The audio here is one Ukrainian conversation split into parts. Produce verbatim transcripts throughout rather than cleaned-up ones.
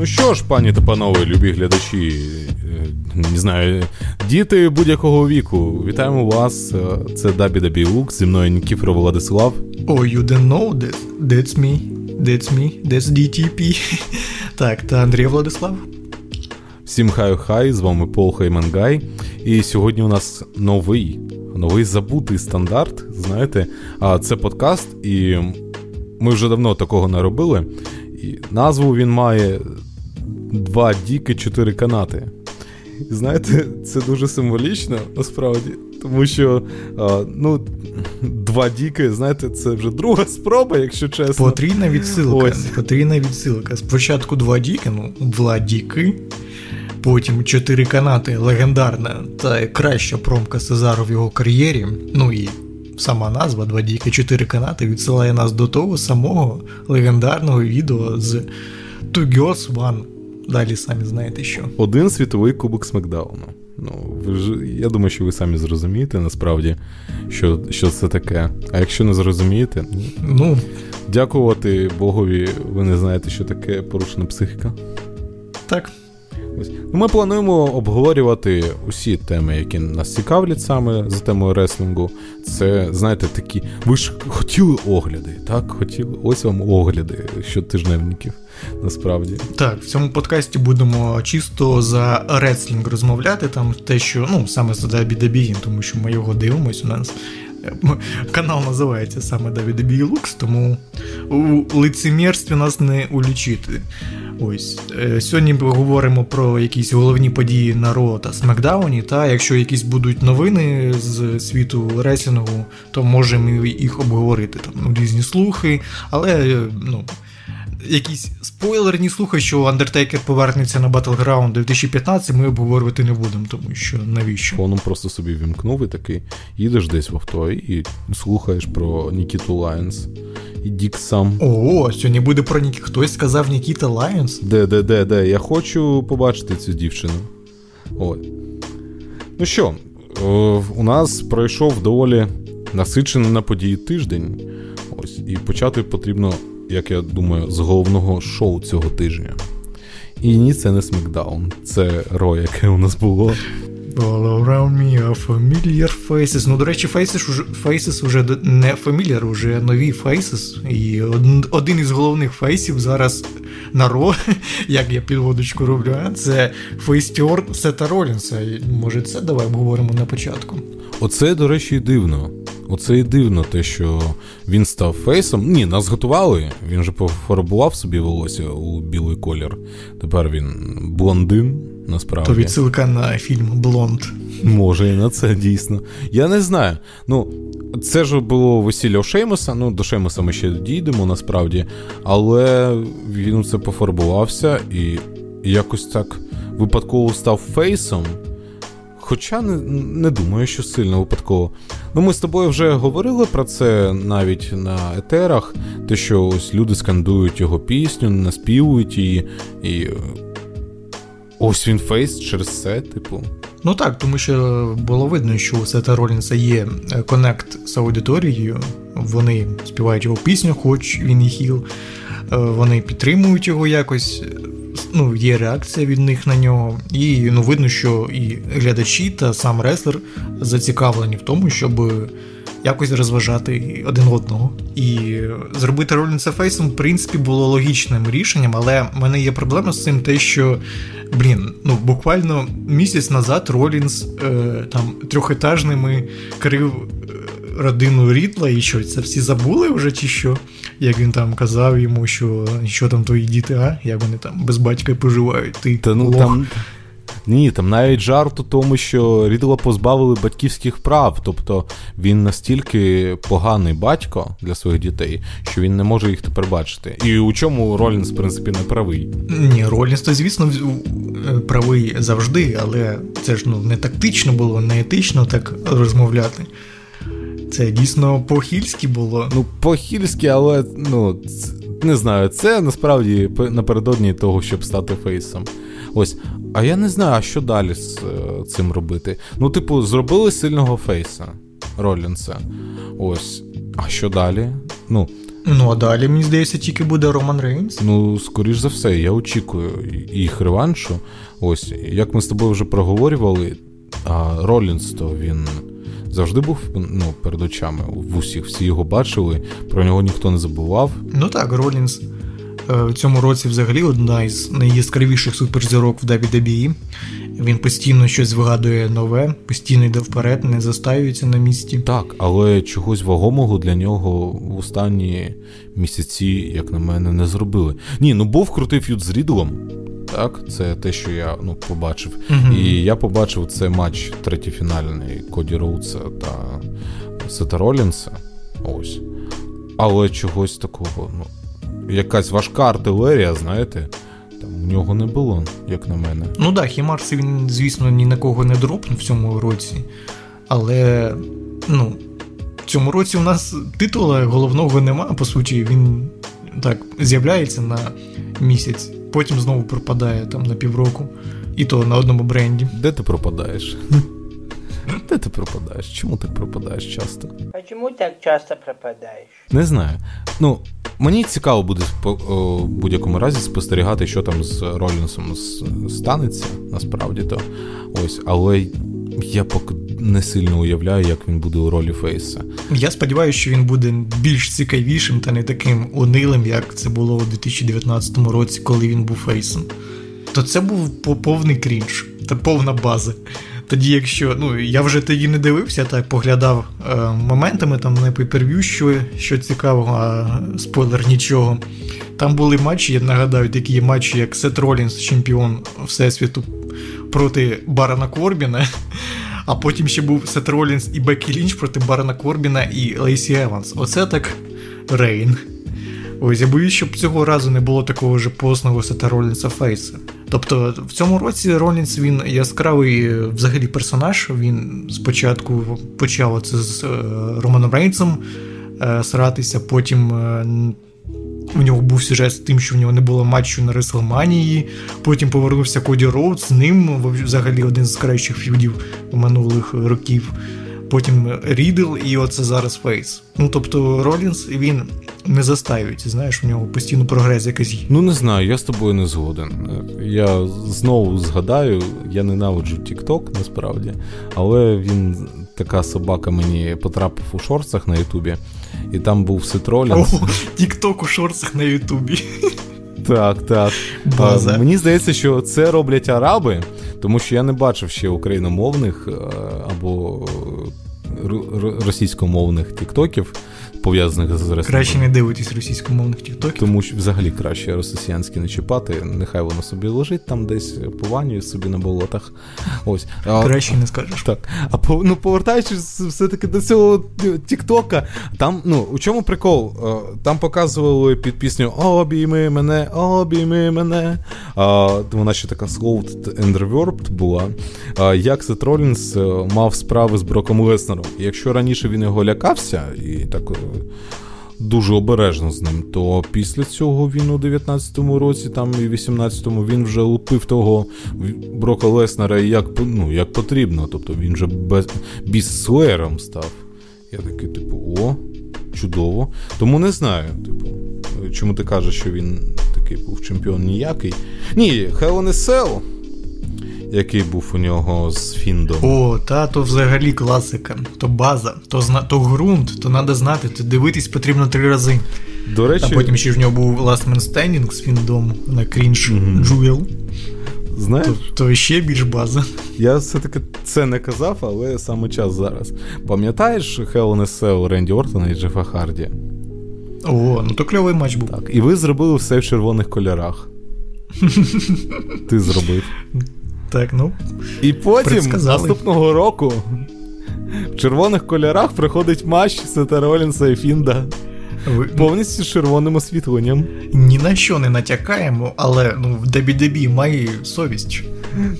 Ну що ж, пані та панове, любі глядачі, не знаю, діти будь-якого віку, вітаємо вас, це дабі-дабі-лук, зі мною Нікіфоров Владислав. Oh, you don't know, that, that's me, that's me, that's ді ті пі. Так, та Андрій Владислав. Всім хай-хай, з вами Пол Хаймангай, і сьогодні у нас новий, новий забутий стандарт, знаєте, це подкаст, і ми вже давно такого не робили, і назву він має «Два діки, чотири канати». І знаєте, це дуже символічно, насправді, тому що, а, ну, два діки, знаєте, це вже друга спроба, якщо чесно. Потрійна відсилка, Ось. потрійна відсилка. Спочатку два діки, ну, два діки, потім чотири канати, легендарна та краща промка Сезару в його кар'єрі, ну і... Сама назва «Два діки, чотири канати» відсилає нас до того самого легендарного відео з «Two Girls, One». Далі самі знаєте що. Один світовий кубок Смакдауну. Ну, ви ж, я думаю, що ви самі зрозумієте, насправді, що, що це таке. А якщо не зрозумієте, ну, дякувати Богові, ви не знаєте, що таке порушена психіка. Так. Ми плануємо обговорювати усі теми, які нас цікавлять саме за темою реслінгу. Це, знаєте, такі... Ви ж хотіли огляди, так? Хотіли. Ось вам огляди щотижневників, насправді. Так, в цьому подкасті будемо чисто за реслінг розмовляти, там те, що... Ну, саме за дабі-дабі, тому що ми його дивимось у нас. Канал називається саме дабі-дабі Lux, тому у лицемірстві нас не улічити. Ось, сьогодні ми говоримо про якісь головні події на Ро та Смакдауні, та якщо якісь будуть новини з світу реслінгу, то можемо їх обговорити, там, різні слухи, але, ну, якісь спойлерні слухи, що Undertaker повернеться на Battleground дві тисячі п'ятнадцять, ми обговорювати не будемо, тому що навіщо? Фоном просто собі вімкнув і такий, їдеш десь в авто і слухаєш про Нікіту Лайонс. І Дік сам. Ого, сьогодні буде про Нікі. Хтось сказав Нікіта Лайонс? Де, де, де, де. Я хочу побачити цю дівчину. От. Ну що, у нас пройшов доволі насичений на події тиждень. Ось. І почати потрібно, як я думаю, з головного шоу цього тижня. І ні, це не Смакдаун. Це Ро, яке у нас було. All around me are familiar faces. Ну, до речі, faces, faces уже не familiar, уже нові faces. І один, один із головних фейсів зараз на Ро, як я підводочку роблю, це фейстюрн Сета Ролінса. Може, це давай обговоримо на початку. Оце, до речі, дивно. Оце і дивно те, що він став фейсом. Ні, нас готували. Він же пофарбував собі волосся у білий колір. Тепер він блондин. Насправді. То відсилка на фільм «Блонд». Може і на це, дійсно. Я не знаю. Ну, це ж було весілля у Шеймуса. Ну, до Шеймуса ми ще дійдемо, насправді. Але він це пофарбувався і якось так випадково став фейсом. Хоча не, не думаю, що сильно випадково. Ну, ми з тобою вже говорили про це навіть на етерах. Те, що ось люди скандують його пісню, наспівують її і... Ось він фейс через це, типу. Ну так, тому що було видно, що у Сета Ролінса є коннект з аудиторією. Вони співають його пісню, хоч він і хіл. Вони підтримують його якось. Ну, є реакція від них на нього. І, ну, видно, що і глядачі та сам реслер зацікавлені в тому, щоб якось розважати один одного. І зробити Ролінса фейсом, в принципі, було логічним рішенням, але в мене є проблема з цим те, що, блін, ну, буквально місяць назад Ролінс е, там трьохетажними крив родину Рідла, і що, це всі забули вже, чи що? Як він там казав йому, що, що там твої діти, а? Як вони там без батька поживають, ти Та, ну, лох. Там... Ні, там навіть жарт у тому, що Рідла позбавили батьківських прав, тобто він настільки поганий батько для своїх дітей, що він не може їх тепер бачити. І у чому Ролінс, в принципі, не правий? Ні, Ролінс, то, звісно, правий завжди, але це ж, ну, не тактично було, не етично так розмовляти. Це дійсно по-хільськи було. Ну, по-хільськи, але, ну, не знаю, це насправді напередодні того, щоб стати фейсом. Ось. А я не знаю, а що далі з цим робити? Ну, типу, зробили сильного фейса Ролінса. Ось. А що далі? Ну, Ну, а далі, мені здається, тільки буде Роман Рейнс. Ну, скоріш за все, я очікую їх реваншу. Ось, як ми з тобою вже проговорювали, Ролінс, то він завжди був, ну, перед очами в усіх, всі його бачили, про нього ніхто не забував. Ну так, Ролінс в цьому році взагалі одна із найяскравіших суперзірок в дабл ю дабл ю і. Він постійно щось вигадує нове, постійно йде вперед, не застаюється на місці. Так, але чогось вагомого для нього в останні місяці, як на мене, не зробили. Ні, ну був крутий ф'ют з Рідлом, так, це те, що я, ну, побачив. Угу. І я побачив це матч третій фінальний Коді Роудса та Сета Ролінса. Ось. Але чогось такого, ну, якась важка артилерія, знаєте, там у нього не було, як на мене. Ну так, Хімарс він, звісно, ні на кого не дропнув в цьому році, але, ну, в цьому році у нас титула головного нема, по суті, він так з'являється на місяць, потім знову пропадає там на півроку, і то на одному бренді. Де ти пропадаєш? Де ти пропадаєш? Чому ти пропадаєш часто? А чому так часто пропадаєш? Не знаю. Ну, мені цікаво буде в будь-якому разі спостерігати, що там з Ролінсом станеться, насправді то. Ось, але я поки не сильно уявляю, як він буде у ролі фейса. Я сподіваюся, що він буде більш цікавішим та не таким унилим, як це було у дві тисячі дев'ятнадцятому році, коли він був фейсом. То це був повний крінж та повна база. Тоді, якщо, ну, я вже тоді не дивився, так поглядав е, моментами там на пейперв'ю, що, що цікавого, а спойлер нічого. Там були матчі, я нагадаю, такі є матчі, як Сет Ролінс, чемпіон Всесвіту, проти Барона Корбіна, а потім ще був Сет Ролінс і Бекі Лінч проти Барона Корбіна і Лейсі Еванс. Оце так Рейн. Ось, я боюсь, щоб цього разу не було такого ж посного Сета Ролінса фейса. Тобто в цьому році Ролінс, він яскравий взагалі персонаж, він спочатку почав це з е, Романом Рейнсом е, сратися, потім е, у нього був сюжет з тим, що в нього не було матчу на Реслманії, потім повернувся Коді Роуд, з ним взагалі один з кращих ф'юдів минулих років, потім Рідл і оце зараз фейс. Ну тобто Ролінс, він не застаюється, знаєш, у нього постійно прогрес якийсь. Ну не знаю, я з тобою не згоден. Я знову згадаю, я ненавиджу TikTok, насправді, але він, така собака, мені потрапив у шорсах на Ютубі, і там був Сет Ролінс. О, TikTok у шорсах на Ютубі. Так, так. База. А, мені здається, що це роблять араби, тому що я не бачив ще україномовних або російськомовних тіктоків, пов'язаних з російською. Краще не дивитись російськомовних тіктоків. Тому що взагалі краще росіянські не чіпати, нехай воно собі лежить там десь, пованює собі на болотах. Ось. А, краще не скажеш. Так. А ну, повертаючись все-таки до цього тіктока, там, ну, у чому прикол? Там показували під пісню «Обійми мене, обійми мене». А, вона ще така «Slow and Reverbed» була. А, як Сет Ролінс мав справи з Броком Леснером. Якщо раніше він його лякався і так дуже обережно з ним, то після цього він у дев'ятнадцятому році, там і вісімнадцятому, він вже лупив того Брока Леснера як, ну, як потрібно. Тобто він вже біс-слеєром став. Я такий, типу, о, чудово. Тому не знаю, типу, чому ти кажеш, що він такий був чемпіон ніякий. Ні, Hell in a Cell, який був у нього з Фіндом. О, та, то взагалі класика. То база, то, зна... то ґрунт, то треба знати, то дивитись потрібно три рази. До речі... А потім ще в нього був Last Man Standing з Фіндом на крінж Джуел. Знаєш? То, то ще більш база. Я все-таки це не казав, але саме час зараз. Пам'ятаєш Hell in a Cell Ренді Ортона і Джефа Харді? О, ну то кльовий матч був. Так, і ви зробили все в червоних кольорах. Ти зробив. Так, ну, і потім наступного року в червоних кольорах приходить матч Сета Ролінса і Фінда. Ви... повністю з червоним освітленням. Ні на що не натякаємо, але, ну, в дабл ю дабл ю і має совість.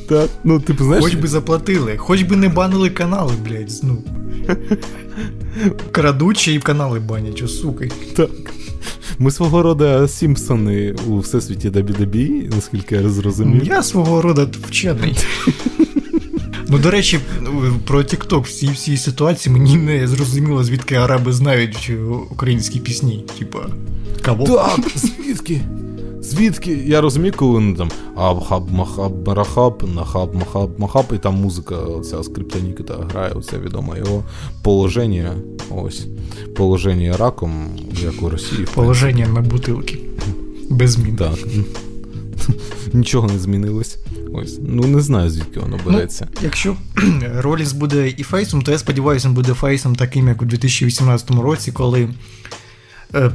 Так, ну, ти знаєш... Хоч би заплатили, хоч би не банили канали, блядь, ну. Крадучі і канали банять, о, суки. Так. Ми свого роду Сімпсони у всесвіті дабл ю дабл ю і, наскільки я зрозумів. Я свого роду вчений. Ну, до речі, про TikTok в цій всій ситуації мені не зрозуміло, звідки араби знають українські пісні. Типа, кого? Так, звідки? Звідки? Я розумію, коли вони там абхаб-махаб-барахаб, нахаб-махаб-махаб, і там музика, оця скриптоніка та грає, оце відомо його положення, ось, положення раком, як у Росії. Положення на бутилки. Без змін. Так. Нічого не змінилось. Ось. Ну, не знаю, звідки воно береться. Ну, якщо Ролікс буде і фейсом, то я сподіваюся, він буде фейсом таким, як у дві тисячі вісімнадцятому році, коли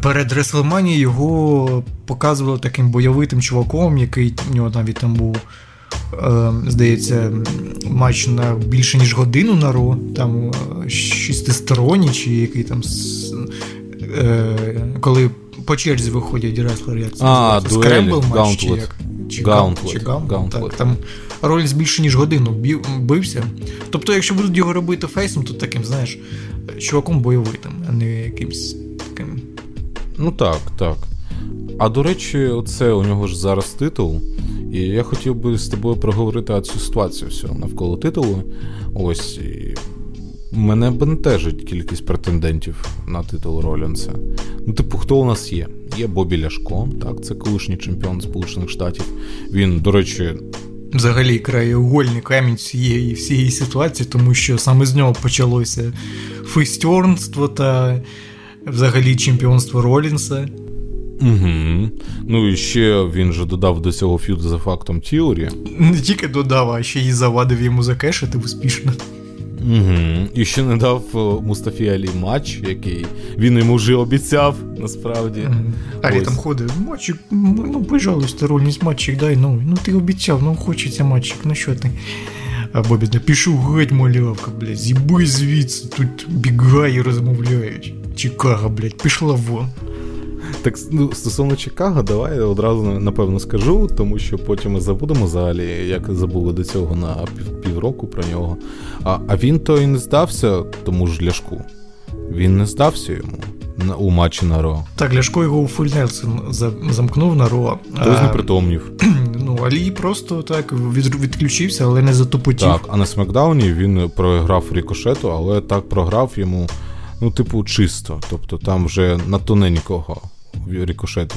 перед Реслманією його показували таким бойовитим чуваком, який у нього навіть там був, здається, матч на більше ніж годину на Ро, там шестисторонній, чи який там, коли по черзі виходять реслери, як це називається, скрембл матч, чи як? Чи Гаунтлет. Так, там Ролікс більше ніж годину бів, бився. Тобто, якщо будуть його робити фейсом, то таким, знаєш, чуваком бойовитим, а не якимсь таким. Ну так, так. А до речі, оце у нього ж зараз титул. І я хотів би з тобою проговорити цю ситуацію всю навколо титулу. Ось. І мене бентежить кількість претендентів на титул Ролінса. Ну, типу, хто у нас є? Є Бобі Ляшко, так, це колишній чемпіон Сполучених Штатів. Він, до речі... Взагалі, краєугольний камінь цієї всієї ситуації, тому що саме з нього почалося фейстернство та взагалі чемпіонство Ролінса. Угу. Ну і ще він же додав до цього ф'юд за фактом Тіорі. Не тільки додав, а ще й завадив йому закешити успішно. Угу. І ще не дав Мустафі Алі матч, який він йому вже обіцяв, насправді. Угу. Алі там ходить, матчик, ну, пожалуйста, Ролінс, матчик дай, ну, ну ти обіцяв, ну хочеться матчик, ну що ти? А Бобі напишу, геть, малявка, блядь, з'їби звідси, тут бігай і розмовляєш. Чикаго, блядь, пішла вон. Так, ну, стосовно Чикаго, давай я одразу, напевно, скажу, тому що потім ми забудемо взагалі, як забули до цього на пів, півроку про нього. А, а він то і не здався тому ж Ляшку. Він не здався йому на, у матчі на Ро. Так, Ляшко його у Фульнельсен замкнув на Ро. Хтось не притомнів. Ну, Алі просто так від, відключився, але не затупотів. Так, а на Смакдауні він програв Рікошету, але так програв йому, ну, типу, чисто. Тобто там вже на тоненького Рікошет,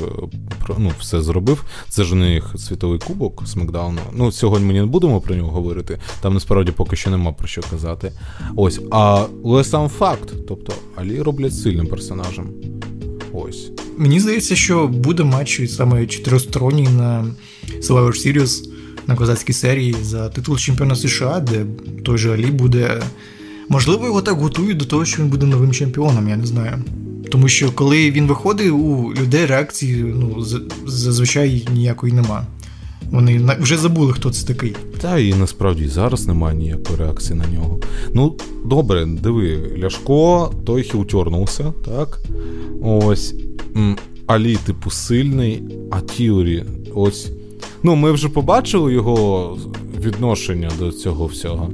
ну, все зробив. Це ж у них світовий кубок Смакдауну. Ну, сьогодні ми не будемо про нього говорити. Там, насправді, поки що нема про що казати. Ось. А але сам факт. Тобто, Алі роблять сильним персонажем. Ось. Мені здається, що буде матч саме чотиристоронній на Survivor Series, на козацькій серії за титул чемпіона США, де той же Алі буде... Можливо, його так готують до того, що він буде новим чемпіоном, я не знаю. Тому що, коли він виходить, у людей реакції, ну, з- зазвичай ніякої нема. Вони на- вже забули, хто це такий. Та, і насправді зараз немає ніякої реакції на нього. Ну, добре, диви, Ляшко, той хілтернувся, так? Ось. Алі, типу, сильний, а Тіорі, ось. Ну, ми вже побачили його відношення до цього всього.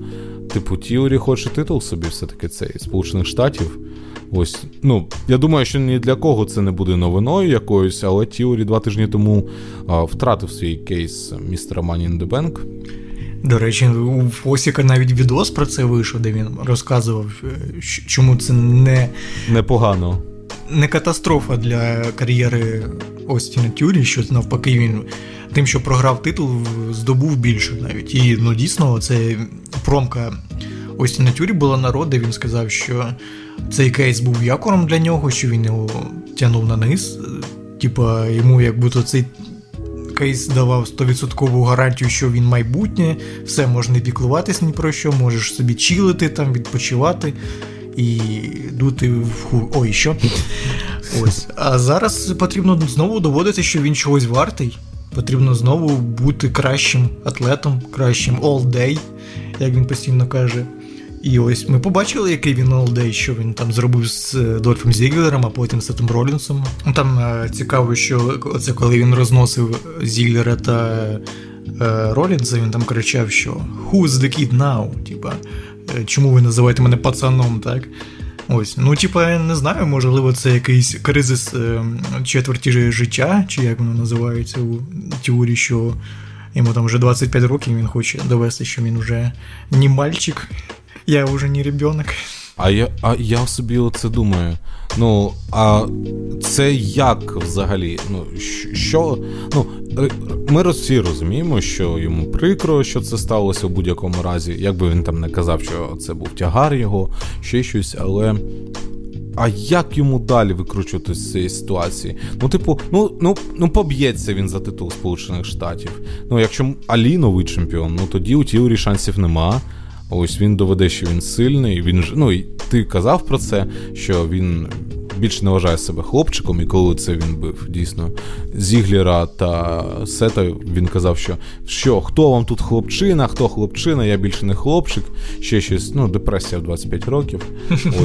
Типу, Тіорі хоче титул собі все-таки цей, Сполучених Штатів. Ось, ну, я думаю, що ні для кого це не буде новиною якоюсь, але Тіорі два тижні тому а, втратив свій кейс містера Money in the Bank. До речі, у Фосіка навіть відос про це вийшов, де він розказував, чому це не... Непогано. Не катастрофа для кар'єри Остіна Тіорі, що навпаки він тим, що програв титул, здобув більше навіть. І, ну, дійсно, це промка Остіна Тіорі була на Ро, де він сказав, що цей кейс був якором для нього, що він його тягнув на низ. Типа, йому як будто цей кейс давав сто відсотків гарантію, що він майбутнє, все, можна не піклуватись ні про що, можеш собі чилити там, відпочивати і дути в ху... Ой, що? Ось. А зараз потрібно знову доводити, що він чогось вартий. Потрібно знову бути кращим атлетом, кращим all day, як він постійно каже. І ось ми побачили, який він олдей, що він там зробив з Дольфом Зіглером, а потім з Сетом Ролінсом. Там е, цікаво, що це коли він розносив Зіглера та е, Ролінса, він там кричав, що «Who's the kid now?» Типа, чому ви називаєте мене пацаном, так? Ось, ну, типа, не знаю, можливо, це якийсь кризис е, четверті життя, чи як воно називається у теорії, що Йому там вже двадцять п'ять років, він хоче довести, що він вже не мальчик, я вже не ребенок. А я, а я собі оце думаю. Ну, а це як взагалі? Ну, що? Ну, ми всі розуміємо, що йому прикро, що це сталося в будь-якому разі. Якби він там не казав, що це був тягар його, ще щось, але... А як йому далі викручуватися з цієї ситуації? Ну, типу, ну, ну, ну поб'ється він за титул Сполучених Штатів. Ну, якщо Алі новий чемпіон, ну тоді у Тіорі шансів нема. Ось він доведе, що він сильний. Він ж, ну, і ти казав про це, що він більше не вважає себе хлопчиком, і коли це він бив, дійсно, Зіглера та Сета, він казав, що що, хто вам тут хлопчина, хто хлопчина, я більше не хлопчик, ще щось, ну, депресія в двадцять п'ять років,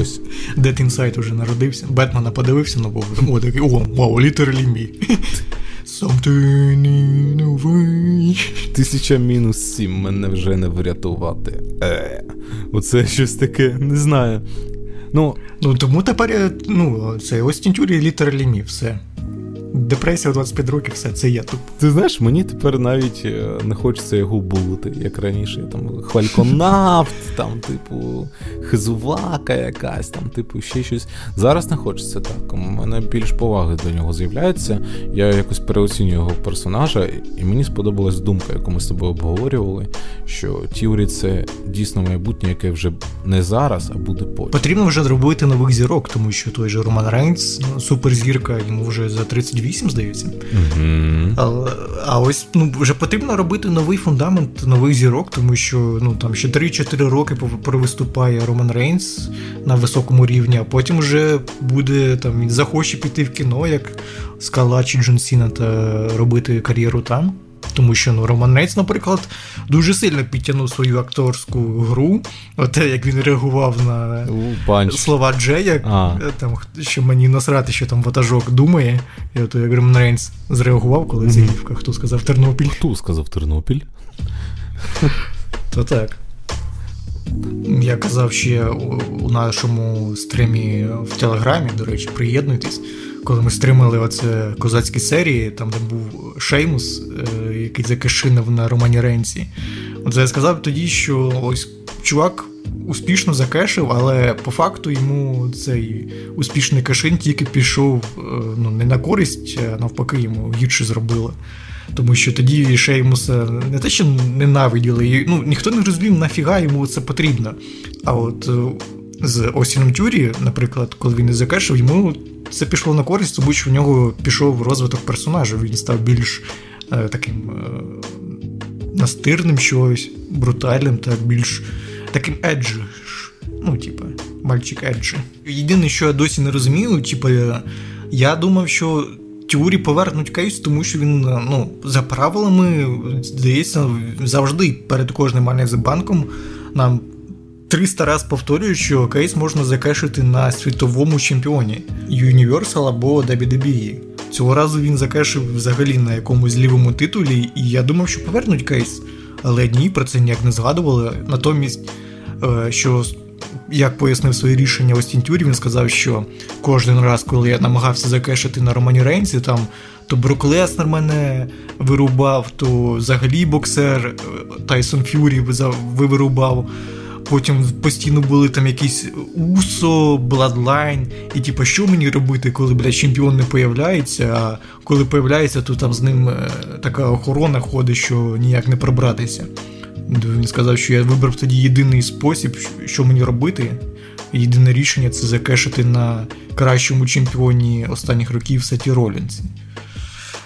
ось. Dead Inside уже народився, Бетмена подивився, ну, о, такий, о, вау, літералі мій. Something in a way. Тисяча мінус сім, мене вже не врятувати. Е, оце щось таке, не знаю. Ну, ну тому тепер, ну, це Остін Тюрі літералі мі, все. Депресія у двадцять п'ять років, все, це я тут. Ти знаєш, мені тепер навіть не хочеться його булити, як раніше, там, хвальконавт, там, типу, хизувака якась, там, типу, ще щось. Зараз не хочеться так, у мене більш поваги до нього з'являється, я якось переоцінюю його персонажа, і мені сподобалась думка, яку ми з тобою обговорювали, що Тіорі – це дійсно майбутнє, яке вже не зараз, а буде потім. Потрібно вже робити нових зірок, тому що той же Роман Рейнс, суперзірка, йому вже за тридцять вісім, здається. Mm-hmm. А, а ось, ну, вже потрібно робити новий фундамент, новий зірок, тому що, ну, там ще три-чотири роки провиступає Роман Рейнс на високому рівні, а потім вже буде, там, він захоче піти в кіно, як Скала чи Джон Сіна, та робити кар'єру там. Тому що, ну, Роман Рейнс, наприклад, дуже сильно підтягнув свою акторську гру. Оте, як він реагував на У, слова Джея, а. Там, що мені насрати, що там ватажок думає. І ото, як Роман Рейнс зреагував, коли mm-hmm. заївка, хто сказав Тернопіль. Хто сказав Тернопіль? То так. Я казав ще у нашому стрімі в Телеграмі, до речі, приєднуйтесь. Коли ми стримали оце козацькі серії, там де був Шеймус, е- який закишинив на Романі Рейнсі. Оце я сказав тоді, що ось чувак успішно закешив, але по факту йому цей успішний кешин тільки пішов, е- ну, не на користь, а навпаки йому гірше зробили. Тому що тоді Шеймуса не те, що ненавиділи, ну, ніхто не розумів, нафіга йому це потрібно. А от з Остіном Тюрі, наприклад, коли він не закешив, йому це пішло на користь, тому що в нього пішов розвиток персонажа, він став більш е, таким е, настирним щось, брутальним, так, більш таким еджі, ну, типа, мальчик еджі. Єдине, що я досі не розумію, типа, я думав, що Тюрі повернуть Кейс, тому що він, ну, за правилами, здається, завжди перед кожним Альнезебанком нам триста раз повторюю, що Кейс можна закешити на світовому чемпіоні Universal або дабл ю дабл ю і. Цього разу він закешив взагалі на якомусь лівому титулі, і я думав, що повернуть Кейс. Але ні, про це ніяк не згадували. Натомість, що, як пояснив своє рішення Остін Тюрі, він сказав, що кожен раз, коли я намагався закешити на Романі Рейнсі, там то Брок Леснер мене вирубав, то взагалі боксер Тайсон Ф'юрі вирубав. Потім постійно були там якісь Усо, Бладлайн, і типу, що мені робити, коли, блядь, чемпіон не появляється, а коли появляється, то там з ним така охорона ходить, що ніяк не пробратися. Він сказав, що я вибрав тоді єдиний спосіб, що мені робити. Єдине рішення – це закешити на кращому чемпіоні останніх років Сеті Ролінсі.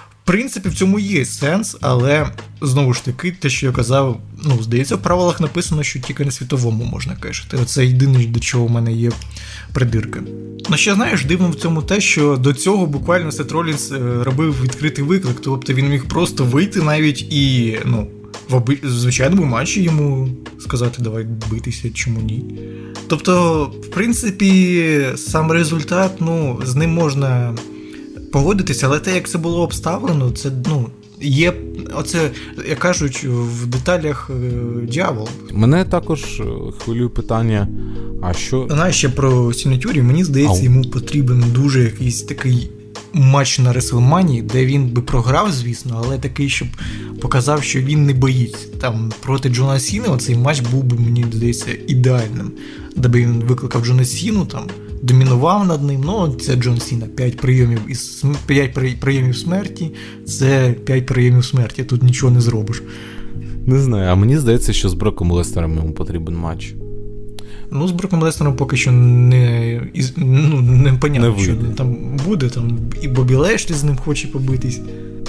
В принципі, в цьому є сенс, але, знову ж таки, те, що я казав, ну, здається, в правилах написано, що тільки на світовому можна кешити. Це єдине, до чого в мене є придирки. Ну, ще, знаєш, дивно в цьому те, що до цього буквально Сет Ролінс робив відкритий виклик, тобто він міг просто вийти навіть і, ну, в оби... звичайному матчі йому сказати, давай битися, чому ні. Тобто, в принципі, сам результат, ну, з ним можна погодитися, але те, як це було обставлено, це, ну, є, оце, як кажуть, в деталях дьявол. Мене також хвилює питання, а що... Знаєш, ще про Сінатюрі, мені здається, Ау. йому потрібен дуже якийсь такий матч на Реслманії, де він би програв, звісно, але такий, щоб показав, що він не боїться. Там проти Джона Сіни оцей матч був би, мені здається, ідеальним. Де би він викликав Джона Сіну, там, домінував над ним. Ну, це Джон Сіна, п'ять прийомів, із, п'ять прийомів смерті, це п'ять прийомів смерті, тут нічого не зробиш. Не знаю, а мені здається, що з Броком Лестером йому потрібен матч. Ну, з Броком Леснером поки що не, ну, не понятно, не що там буде, там і Бобі Лешлі з ним хоче побитись.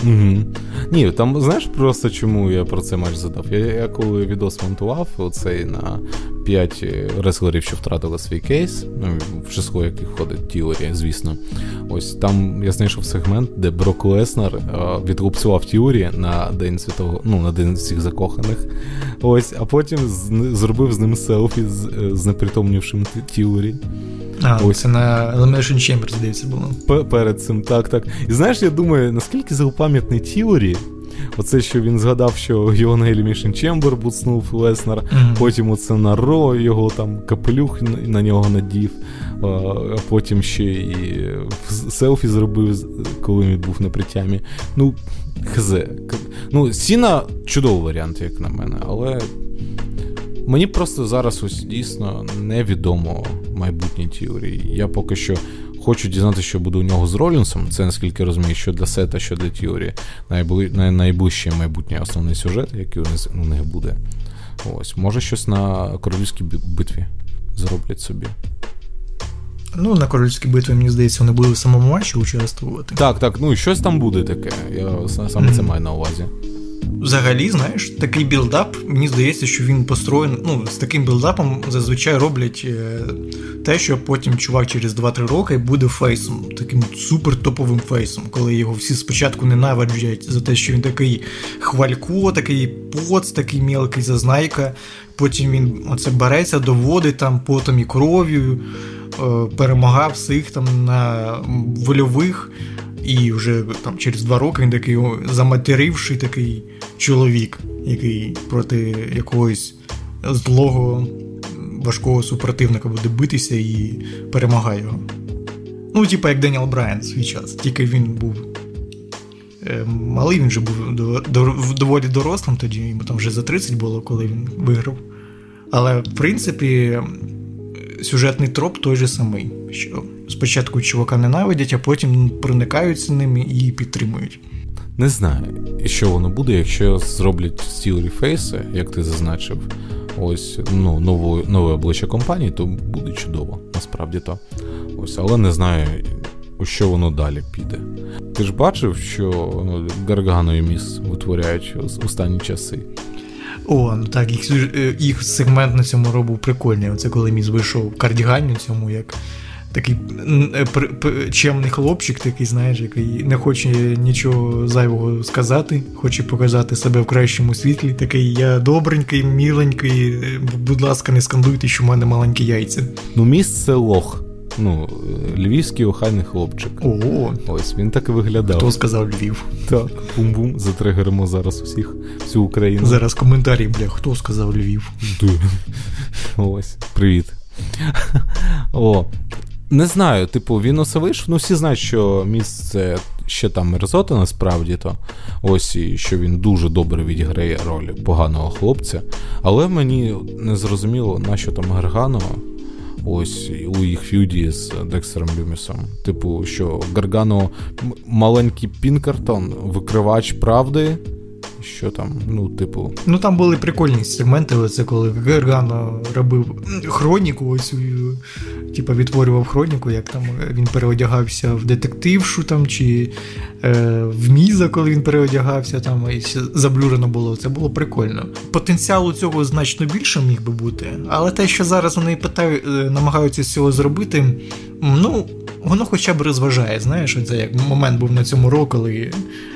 Угу. Ні, там, знаєш, просто чому я про цей матч задав? Я, я коли відос монтував оцей на п'ять рестлерів, що втратили свій кейс, в число яких входить Тіорі, звісно. Ось там я знайшов сегмент, де Брок Леснер відгубцював Тіорі на День Святого, ну, на День всіх закоханих. Ось, а потім з, зробив з ним селфі з, з непритомнівшим Тіорі. А, ось. Це на Elimination Chamber, здається, було. Перед цим, так, так. І знаєш, я думаю, наскільки злопам'ятний Тіорі, оце, що він згадав, що його на Elimination Chamber буцнув Леснер, mm-hmm. потім оце на Ро, його там капелюх на нього надів, а потім ще і селфі зробив, коли він був на притямі. Ну, хз. Ну, Сіна чудовий варіант, як на мене, але... Мені просто зараз ось дійсно невідомо майбутнє Тіорі. Я поки що хочу дізнатися, що буде у нього з Ролінсом. Це, наскільки розумію, що для Сета, що для Тіорі найближче майбутнє основний сюжет, який у них буде. Ось, може щось на королівській битві зроблять собі. Ну, на королівській битві, мені здається, вони будуть в самому матчі участвувати. Так, так, ну і щось там буде таке. Я саме це маю на увазі. Взагалі, знаєш, такий білдап, мені здається, що він построєний, ну, з таким білдапом зазвичай роблять те, що потім чувак через два-три роки буде фейсом, таким супер-топовим фейсом, коли його всі спочатку ненавиджують за те, що він такий хвалько, такий поц, такий мілкий зазнайка, потім він оце береться, доводить там потом і кров'ю, перемагав всіх там на вольових, і вже там через два роки він такий заматеривший такий чоловік, який проти якогось злого, важкого супротивника буде битися і перемагає його. Ну, типа як Деніел Брайан в свій час, тільки він був е, малий, він вже був до, до, доволі дорослим тоді, йому там вже за тридцять було, коли він виграв. Але, в принципі, сюжетний троп той же самий, що спочатку чувака ненавидять, а потім проникаються ними і підтримують. Не знаю, що воно буде, якщо зроблять Тіорі фейси, як ти зазначив, ось, ну, нову, нове обличчя компанії, то буде чудово, насправді то. Ось, але не знаю, у що воно далі піде. Ти ж бачив, що Гаргано і Міс витворяють останні часи? О, ну так, їх, їх сегмент на цьому робив прикольний. Оце коли Міс вийшов в кардігані цьому, як такий чемний хлопчик, такий, знаєш, який не хоче нічого зайвого сказати, хоче показати себе в кращому світлі, такий я добренький, міленький, будь ласка, не скандуйте, що в мене маленькі яйця. Ну, Міс це лох. Ну, львівський охайний хлопчик. Ого! Ось, він так і виглядав. Хто сказав Львів? Так, бум-бум, затригеримо зараз усіх, всю Україну. Зараз коментарі, бля, хто сказав Львів? Ду. Ось, привіт. О, не знаю, типу, він усе вийшов, ну всі знають, що місце ще там мерзота насправді то. Ось, і що він дуже добре відіграє роль поганого хлопця. Але мені не зрозуміло, на що там Гаргано. Ось, у їх ф'юді з Декстером Люмісом. Типу, що Гаргано маленький Пінкертон, викривач правди, що там, ну, типу... Ну, там були прикольні сегменти, це коли Гаргано робив хроніку, ось, типу, відтворював хроніку, як там він переодягався в детектившу, там, чи е, в Міза, коли він переодягався, там, і заблюрено було, це було прикольно. Потенціал у цього значно більше міг би бути, але те, що зараз вони питають, намагаються з цього зробити, ну... Воно хоча б розважає, знаєш, це як момент був на цьому року, коли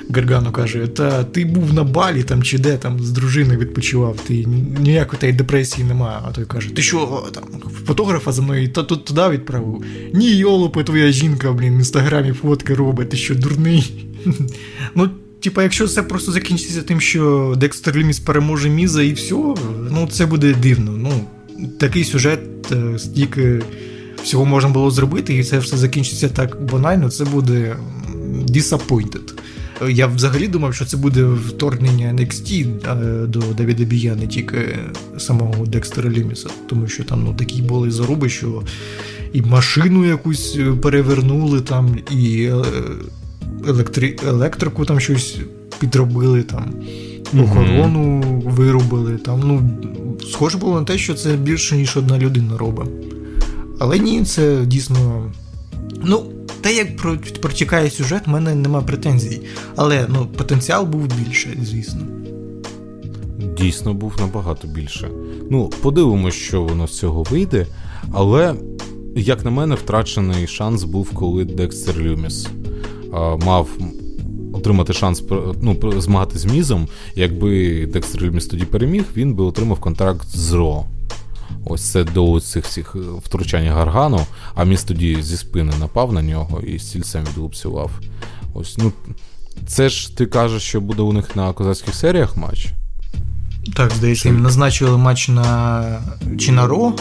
Гаргано каже, та ти був на Балі там чи де, там з дружиною відпочивав, ти ніякої тієї депресії немає. А той каже, ти що, там, фотографа за мною туди відправив? Ні, йолопи, твоя жінка, блін, в інстаграмі фотки робить, ти що, дурний? Ну, типа, якщо це просто закінчиться тим, що Декстер Люміс переможе Міза і все, ну, це буде дивно. Ну, такий сюжет стільки... Всього можна було зробити, і це все закінчиться так банально, це буде disappointed. Я взагалі думав, що це буде вторгнення ен екс ті до Девіда Бія, не тільки самого Декстера Ліміса, тому що там ну, такі були заруби, що і машину якусь перевернули, там, і електри... електрику там щось підробили, там, охорону mm-hmm. вирубили. Там, ну, схоже було на те, що це більше, ніж одна людина робить. Але ні, це дійсно... Ну, те, як протікає сюжет, в мене нема претензій. Але ну, потенціал був більше, звісно. Дійсно, був набагато більше. Ну, подивимось, що воно з цього вийде. Але, як на мене, втрачений шанс був, коли Декстер Люміс а, мав отримати шанс ну, змагати з Мізом. Якби Декстер Люміс тоді переміг, він би отримав контракт з Ро. Ось це до цих всіх втручань Гаргану, а Міс тоді зі спини напав на нього і стільцем відлупцював. Ось, ну, це ж ти кажеш, що буде у них на козацьких серіях матч? Так, здається, їм назначили матч на чи на Ро,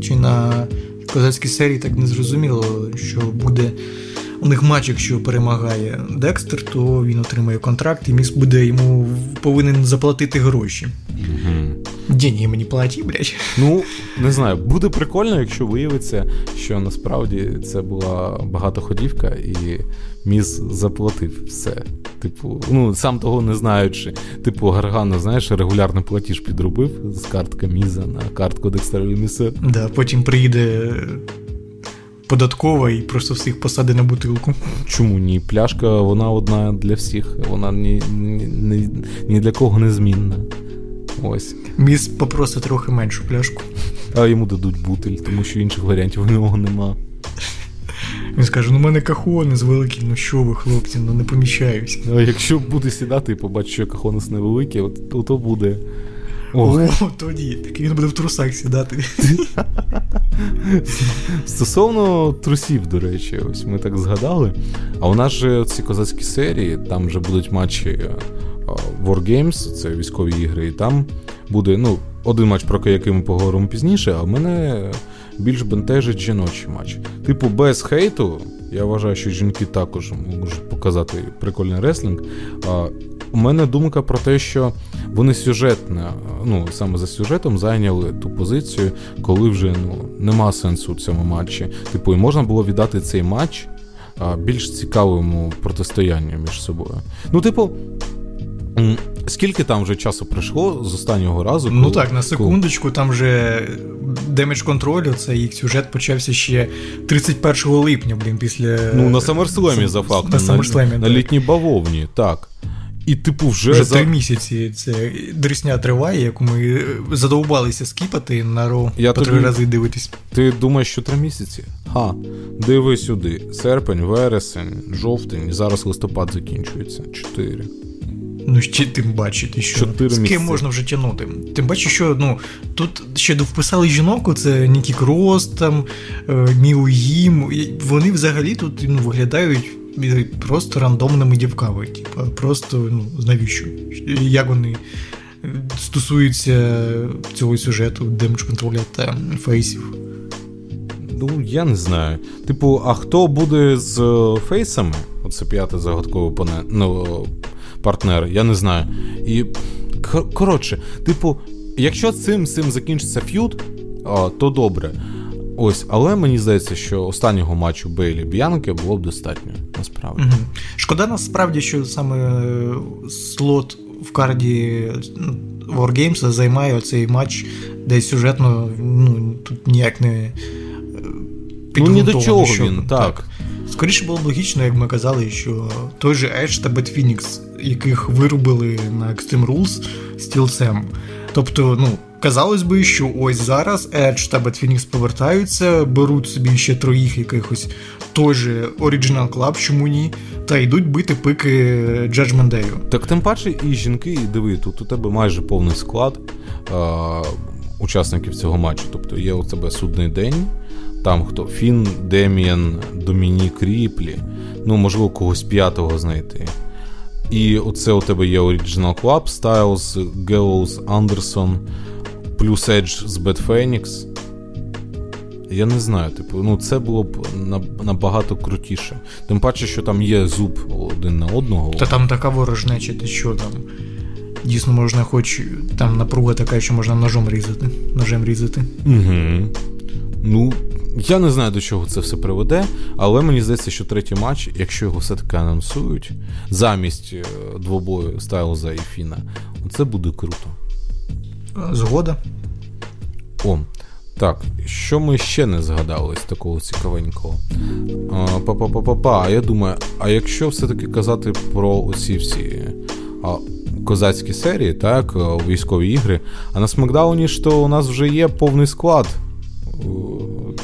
чи на козацькій серії, так не зрозуміло, що буде у них матч, якщо перемагає Декстер, то він отримає контракт, і Міс буде йому повинен заплатити гроші. Угу. Деньги мені платі, блядь. Ну, не знаю, буде прикольно, якщо виявиться, що насправді це була багатоходівка і Міс заплатив все. Типу, ну, сам того не знаючи. Типу, Гаргано, знаєш, регулярно платіж підробив з картки Міза на картку Декстера Люміса. Да, потім приїде податкова і просто всіх посади на бутилку. Чому ні? Пляшка, вона одна для всіх. Вона ні, ні, ні, ні для кого не змінна. Ось. Міс попросить трохи меншу пляшку. А йому дадуть бутиль, тому що інших варіантів у нього нема. Він скаже, ну в мене кахонес великий, ну що ви, хлопці, ну не поміщаюсь. А якщо буде сідати і побачить, що кахонес невеликий, то, то буде... О, О тоді, так він буде в трусах сідати. Стосовно трусів, до речі, ось ми так згадали. А у нас же ці козацькі серії, там же будуть матчі... Wargames, це військові ігри, і там буде, ну, один матч, про який ми поговоримо пізніше, а мене більш бентежить жіночий матч. Типу, без хейту, я вважаю, що жінки також можуть показати прикольний реслінг, а, у мене думка про те, що вони сюжетно, ну, саме за сюжетом зайняли ту позицію, коли вже, ну, нема сенсу в цьому матчі. Типу, і можна було віддати цей матч а, більш цікавому протистоянню між собою. Ну, типу, скільки там вже часу пройшло з останнього разу? Коли... Ну так, на секундочку, там же Damage Control, це їх сюжет почався ще тридцять першого липня, блін, після... Ну, на SummerSlam, за фактом, на, SummerSlam, на, на літній бавовні, так. І типу вже... Вже за... три місяці ця дрісня триває, яку ми задовбалися скіпати на Ро, я по тобі... три рази дивитись. Ти думаєш, що три місяці? Ха, диви сюди, серпень, вересень, жовтень, і зараз листопад закінчується, чотири. Ну, ще тим бачити, що з ким можна вже тягнути. Тим бачиш, що ну, тут ще вписали жінок, це Нікі Кросс, там, Міу Їм, вони взагалі тут ну, виглядають просто рандомними дівками. Типу, просто, ну, навіщо? Як вони стосуються цього сюжету, демедж-контроля та фейсів? Ну, я не знаю. Типу, а хто буде з фейсами? Оце п'яте загадкове пане... Ну, партнери, я не знаю. І, коротше, типу, якщо цим, цим закінчиться ф'юд, а, то добре. Ось, але мені здається, що останнього матчу Бейлі Б'янки було б достатньо, насправді. Угу. Шкода, насправді, що саме слот в карді Wargames займає оцей матч, де сюжетно, ну, тут ніяк не підґрунтовано. Ну, ні до чого що, він, так. так. Скоріше було б логічно, як ми казали, що той же Edge та Bad Phoenix, яких вирубили на Extreme Rules стільцем. Тобто, ну, казалось би, що ось зараз Edge та Bad Phoenix повертаються, беруть собі ще троїх якихось той же Original Club, чому ні, та йдуть бити пики Judgment Day. Так тим паче і жінки, і диви, тут у тебе майже повний склад а, учасників цього матчу. Тобто є у тебе Судний день, там хто? Фін, Деміан, Домінік Ріплі. Ну, можливо, когось п'ятого знайти. І оце у тебе є Original Club, Стайлз, Gallows, Андерсон, плюс Edge з Bad Phoenix. я не знаю, типу, ну це було б набагато крутіше. Тим паче, що там є зуб один на одного. Та там така ворожнеча, ти що там? Дійсно можна хоч, там напруга така, що можна ножом різати. Ножем різати. Угу. Ну, я не знаю, до чого це все приведе, але мені здається, що третій матч, якщо його все-таки анонсують, замість двобою Стайлза і Фіна, це буде круто. Згода. О, так, що ми ще не згадали з такого цікавенького? А, па-па-па-па-па, а я думаю, а якщо все-таки казати про оці всі а, козацькі серії, так, військові ігри, а на Смакдауні ж то у нас вже є повний склад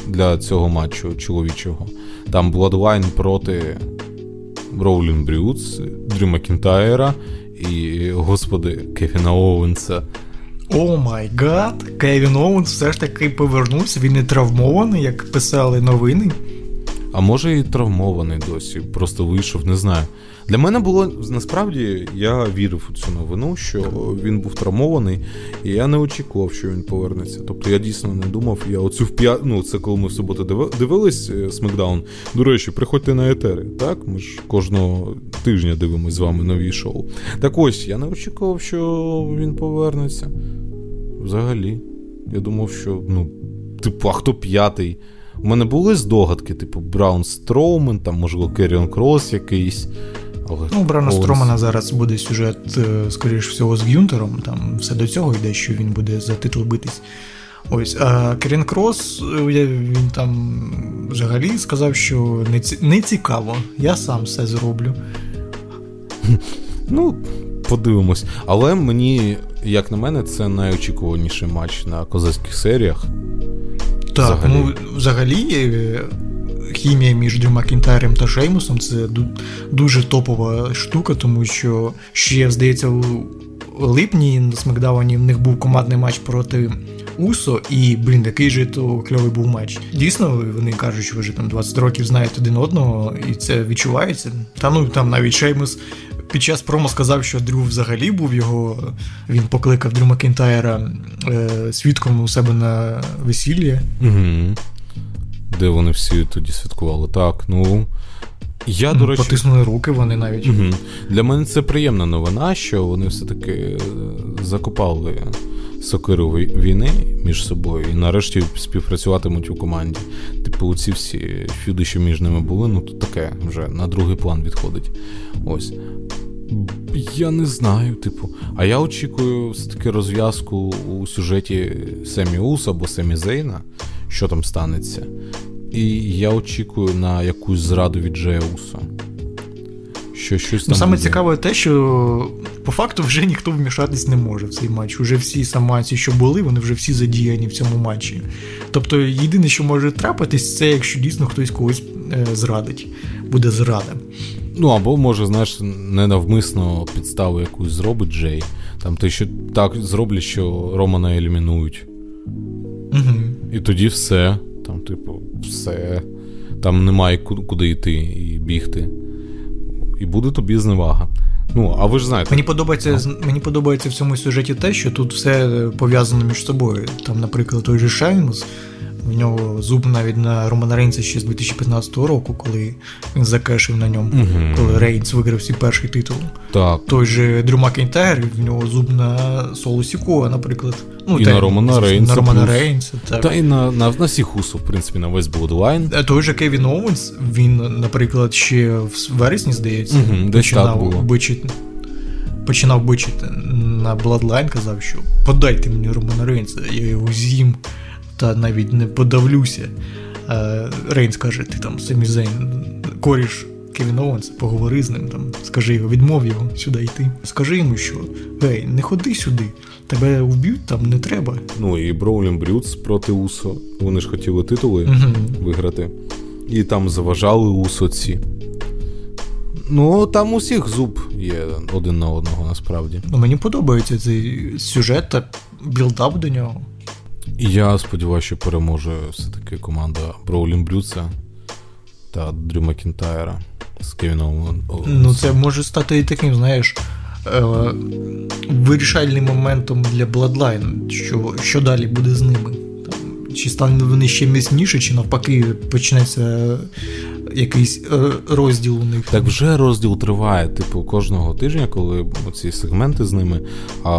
для цього матчу чоловічого. Там Bloodline проти Роулін Брюс, Дрю Макінтайра і, господи, Кевіна Оуенса. О май гад, Кевін Оуенс все ж таки повернувся, він не травмований, як писали новини. А може і травмований досі, просто вийшов, не знаю. Для мене було, насправді, я вірив у цю новину, що він був травмований, і я не очікував, що він повернеться. Тобто я дійсно не думав, я оцю в п'я... ну, це коли ми в суботу дивились Смакдаун, до речі, приходьте на етери, так? Ми ж кожного тижня дивимося з вами нові шоу. Так ось, я не очікував, що він повернеться. Взагалі. Я думав, що, ну, типу, а хто п'ятий? У мене були здогадки, типу, Браун Строумен, там, можливо, Керріон Кросс якийсь. Але... Ну, Брана Стромана зараз буде сюжет, скоріш всього, з Гюнтером, там все до цього йде, що він буде за титул битись. Ось, а Керріон Кросс, він там взагалі сказав, що не, ці... не цікаво, я сам все зроблю. Ну, подивимось. Але мені, як на мене, це найочікуваніший матч на козацьких серіях. Так, взагалі. ну, взагалі... Хімія між Дрю Макінтайром та Шеймусом – це дуже топова штука, тому що, ще, здається, у липні на Смакдауні в них був командний матч проти Усо, і, блін, який же то кльовий був матч. Дійсно, вони кажуть, що ви вже там двадцять років знають один одного, і це відчувається. Та ну, там навіть Шеймус під час промо сказав, що Дрю взагалі був його, він покликав Дрю Макінтайра е, свідком у себе на весілля. Угу. Де вони всі тоді святкували. Так, ну, я, до речі... Потиснули руки вони навіть. Угу. Для мене це приємна новина, що вони все-таки закопали сокиру війни між собою і нарешті співпрацюватимуть у команді. Типу, ці всі фюди, що між ними були, ну, то таке вже на другий план відходить. Ось. Я не знаю, типу. А я очікую все-таки розв'язку у сюжеті Семі Уса або Семі Зейна. Що там станеться. І я очікую на якусь зраду від Джея Усо. Що щось там. Ну, саме буде. Цікаве те, що по факту вже ніхто вмішатись не може в цей матч. Уже всі самоці, що були, вони вже всі задіяні в цьому матчі. Тобто єдине, що може трапитись, це якщо дійсно хтось когось зрадить. Буде зрада. Ну, або, може, знаєш, ненавмисно підставу якусь зробить Джей. Там те, що так зроблять, що Романа елімінують. Угу. І тоді все, там, типу, все, там немає куди йти і бігти, і буде тобі зневага. Ну, а ви ж знаєте. Мені подобається, а? мені подобається в цьому сюжеті те, що тут все пов'язано між собою. Там, наприклад, той же Шеймус, в нього зуб навіть на Романа Рейнса ще з дві тисячі п'ятнадцятого року, коли він закешив на ньому, угу. коли Рейнс виграв свій перший титул. Так. Той же Дрю Макінтайр, в нього зуб на Соло Сікоа, наприклад. Ну, і та, на Романа Рейнса. На Романа Рейнса так. Та і на, на, на Сіхусу, в принципі, на весь Bloodline. Той же Кевін Оуенс, він, наприклад, ще в вересні, здається, угу, починав бичити. Починав бичити на Bloodline, казав, що подайте мені Романа Рейнса, я його з'їм. Та навіть не подавлюся. Рейнс каже, ти там Семі Зейн, коріш Кевін Оуенс, поговори з ним, там, скажи його, відмов його сюди йти. Скажи йому, що гей, не ходи сюди, тебе вб'ють, там не треба. Ну і Броулін Брюс проти Усо, вони ж хотіли титули угу. виграти. І там заважали Усо ці. Ну, там усіх зуб є один на одного, насправді. Ну, мені подобається цей сюжет та білдап до нього. І я сподіваюся, що переможе все-таки команда Броулін Брюса та Дрю Макінтайра з Кевіном. Ну, це може стати і таким, знаєш, вирішальним моментом для Bloodline, що, що далі буде з ними. Там, чи стануть вони ще міцніше, чи навпаки почнеться якийсь розділ у них? Так вже розділ триває, типу, кожного тижня, коли ці сегменти з ними, а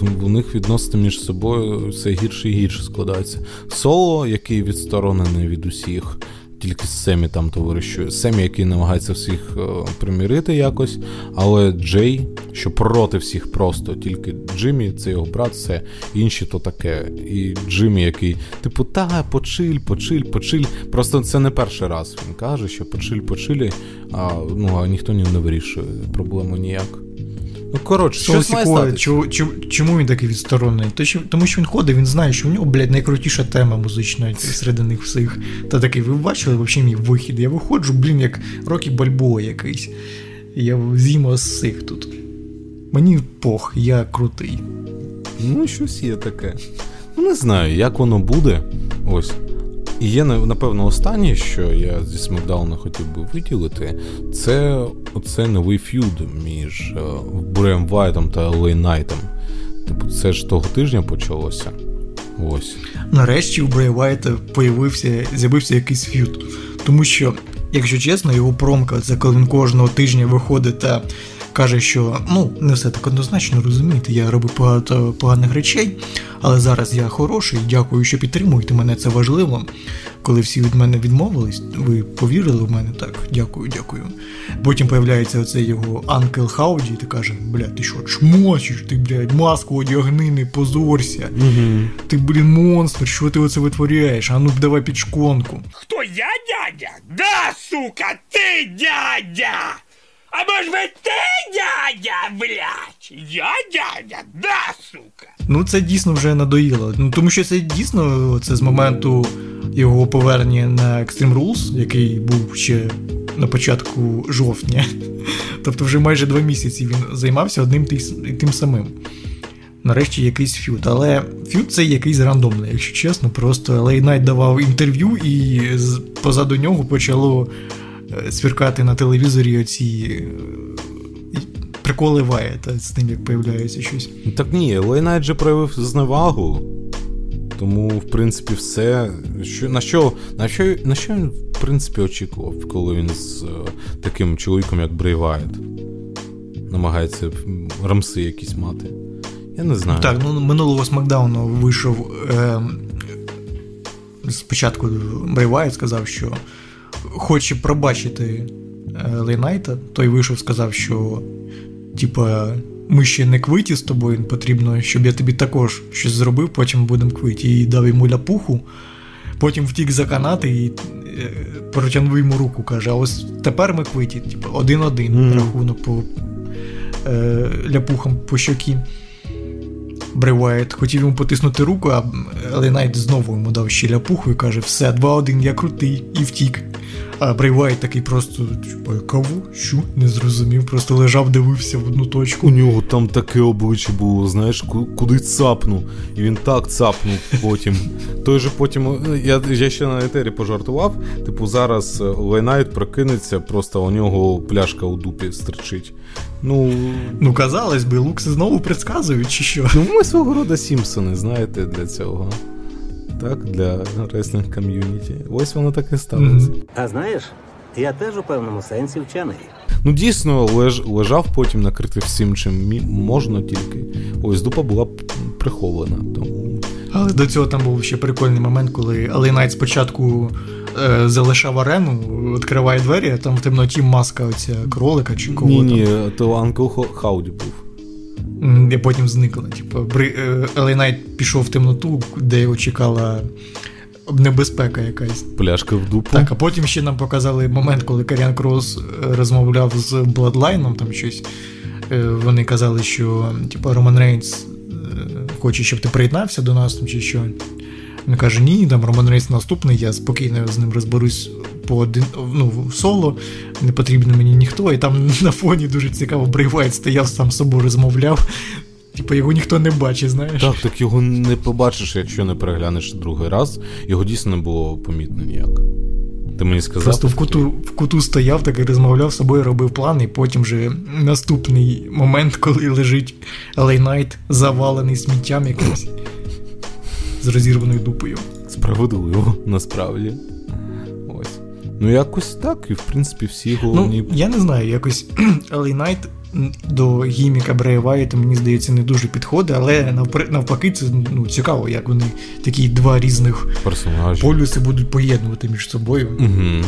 в них відносини між собою все гірше і гірше складаються. Соло, який відсторонений від усіх, тільки Семі там товаришує. Семі, який намагається всіх примірити якось, але Джей, що проти всіх просто, тільки Джиммі, це його брат, все, інші то таке. І Джиммі, який, типу, та, почиль, почиль, почиль. Просто це не перший раз він каже, що почиль, почилі, а, ну, а ніхто не вирішує проблему ніяк. Ну, коротше, щось має статися. Чому, чому він такий відсторонений? Тому що він ходить, він знає, що в нього, блядь, найкрутіша тема музична серед них всіх. Та такий, ви бачили, взагалі, мій вихід? Я виходжу, блін, як Рокі Бальбоа якийсь. Я зіма з цих тут. Мені пох, я крутий. Ну, щось є таке. Ну, не знаю, як воно буде. Ось. І є, напевно, останнє, що я зі Смакдауна хотів би виділити, це оце новий ф'юд між Брем Вайтом та Елей Найтом. Типу, це ж того тижня почалося. Ось. Нарешті у Брем Вайта появився, з'явився якийсь ф'юд. Тому що, якщо чесно, його промка, це коли він кожного тижня виходить та каже, що, ну, не все так однозначно, розумієте, я робив багато поганих речей, але зараз я хороший, дякую, що підтримуєте мене, це важливо. Коли всі від мене відмовились, ви повірили в мене, так, дякую, дякую. Потім появляється оцей його Анкл Хауді, і ти каже, блядь, ти що, чмочиш, ти, блядь, маску одягни, не позорся, угу. Ти, блін, монстр, що ти оце витворяєш, а ну давай під шконку. Хто, я дядя? Да, сука, ти дядя! А може би ти, дядя, блядь? Я дядя, да, сука? Ну, це дійсно вже надоїло. Ну, тому що це дійсно, це з моменту його повернення на Extreme Rules, який був ще на початку жовтня. Тобто вже майже два місяці він займався одним і тим самим. Нарешті якийсь ф'юд. Але ф'юд це якийсь рандомний, якщо чесно. Просто Лей Найт давав інтерв'ю, і позаду нього почало свіркати на телевізорі оці приколи Вайта з тим, як появляється щось. Так ні, Лей Найт же проявив зневагу. Тому, в принципі, все, що, на, що, на, що, на що він, в принципі, очікував, коли він з таким чоловіком, як Брей Вайт, намагається рамси якісь мати. Я не знаю. Так, ну, минулого Смакдауну вийшов е, спочатку Брей Вайт сказав, що хоче пробачити Лей Найта, той вийшов, сказав, що типа, ми ще не квиті з тобою, потрібно, щоб я тобі також щось зробив, потім будемо квиті. І дав йому ляпуху, потім втік за канати і протягнув йому руку, каже, а ось тепер ми квиті, типа, один-один, mm-hmm. рахунок по е, ляпухам по щокі. Брей Вайт хотів йому потиснути руку, а Лей Найт знову йому дав ще ляпуху і каже, все, два-один, я крутий, і втік. А Брей Вайт такий просто, типу, кого? Що? Не зрозумів, просто лежав, дивився в одну точку. У нього там таке обличчя було, знаєш, куди цапнув. І він так цапнув потім. Той же потім, я, я ще на етері пожартував, типу зараз Лей Найт прокинеться, просто у нього пляшка у дупі стерчить. Ну, ну казалось би, Лукси знову предсказують, чи що? Ну, ми свого роду Сімпсони, знаєте, для цього. Так, для рестлинг ком'юніті. Ось воно так і сталося. А знаєш, я теж у певному сенсі вчений. Ну дійсно, леж, лежав потім накритий всім, чим мі, можна тільки. Ось дупа була прихована. Тому... Але до цього там був ще прикольний момент, коли Лей Найт спочатку е, залишав арену, відкриває двері, а там в темноті маска оця кролика чи кого. Ні-ні, то Анкл Хауді був. Я потім зникла. Типу, Лей Найт пішов в темноту, де його чекала небезпека якась. Пляшка в дупу. Так, а потім ще нам показали момент, коли Каріан Крос розмовляв з Бладлайном, там щось. Вони казали, що типу, Роман Рейнс хоче, щоб ти приєднався до нас, чи що. Він каже, ні, там Роман Рейнс наступний, я спокійно з ним розберусь по один, ну, соло, не потрібен мені ніхто, і там на фоні дуже цікаво Брей Вайт стояв, сам з собою розмовляв, типу його ніхто не бачить, знаєш. Так, так його не побачиш, якщо не переглянеш другий раз, його дійсно не було помітно ніяк. Ти мені сказав? Просто в куту, в куту стояв, так і розмовляв з собою, робив план, і потім вже наступний момент, коли лежить Лей Найт, завалений сміттям якимось. З розірваною дупою. справедливо, насправді. Ось. Ну, якось так, і, в принципі, всі головні... Ну, я не знаю, якось Ел Ей Найт до гіміка Брея Вайта, мені здається, не дуже підходить, але навпаки, це, ну, цікаво, як вони такі два різних персонажі, полюси будуть поєднувати між собою. Угу.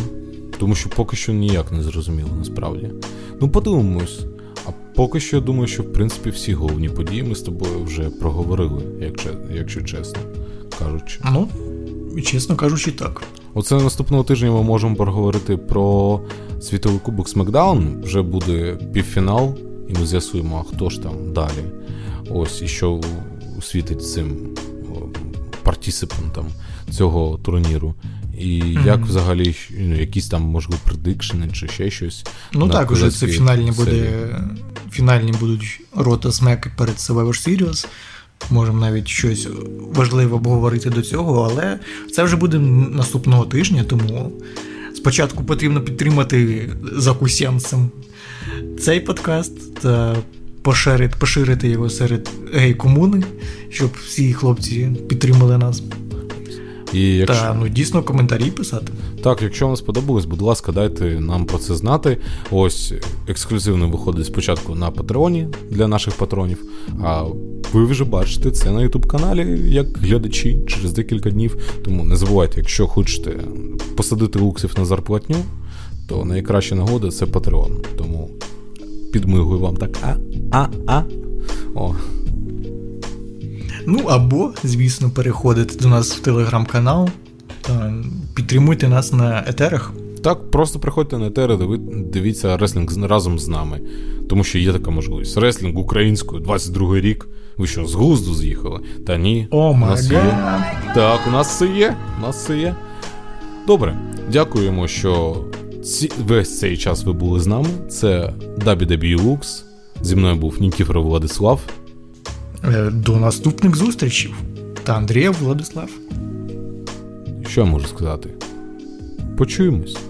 Тому що поки що ніяк не зрозуміло, насправді. Ну, подивимось. А поки що, я думаю, що, в принципі, всі головні події ми з тобою вже проговорили, якщо, якщо чесно кажучи. Ну, чесно кажучи, так. Оце наступного тижня ми можемо проговорити про світовий кубок SmackDown. Вже буде півфінал, і ми з'ясуємо, хто ж там далі. Ось, і що світить цим партісипантам цього турніру. І mm-hmm. як взагалі, ну, якісь там, можливо, предикшени чи ще щось. Ну так, уже це фінальні буде, фінальні будуть Raw та SmackDown перед Survivor Series. Можемо навіть щось важливе обговорити до цього, але це вже буде наступного тижня, тому спочатку потрібно підтримати закусянцем цей подкаст та поширити, поширити його серед гей-комуни, щоб всі хлопці підтримали нас. І якщо... Та, ну, дійсно, коментарі писати. Так, якщо вам сподобалось, будь ласка, дайте нам про це знати. Ось, ексклюзивно виходить спочатку на Патреоні для наших патронів, а ви вже бачите це на YouTube-каналі, як глядачі, через декілька днів. Тому не забувайте, якщо хочете посадити луксів на зарплатню, то найкраща нагода – це Патреон. Тому підмигую вам так а-а-а. О. Ну, або, звісно, переходити до нас в телеграм-канал та підтримуйте нас на етерах. Так, просто приходьте на етери, дивіться реслінг разом з нами. Тому що є така можливість. Реслінг українською, двадцять другий рік. Ви що, з глузду з'їхали? Та ні. О, oh май гад. Так, у нас все є. У нас все є. Добре. Дякуємо, що ці... весь цей час ви були з нами. Це дабл ю дабл ю і Lux. Зі мною був Нікіфор Владислав. До наступних зустрічів. Та Андрія Владислав. Що я можу сказати? Почуємось.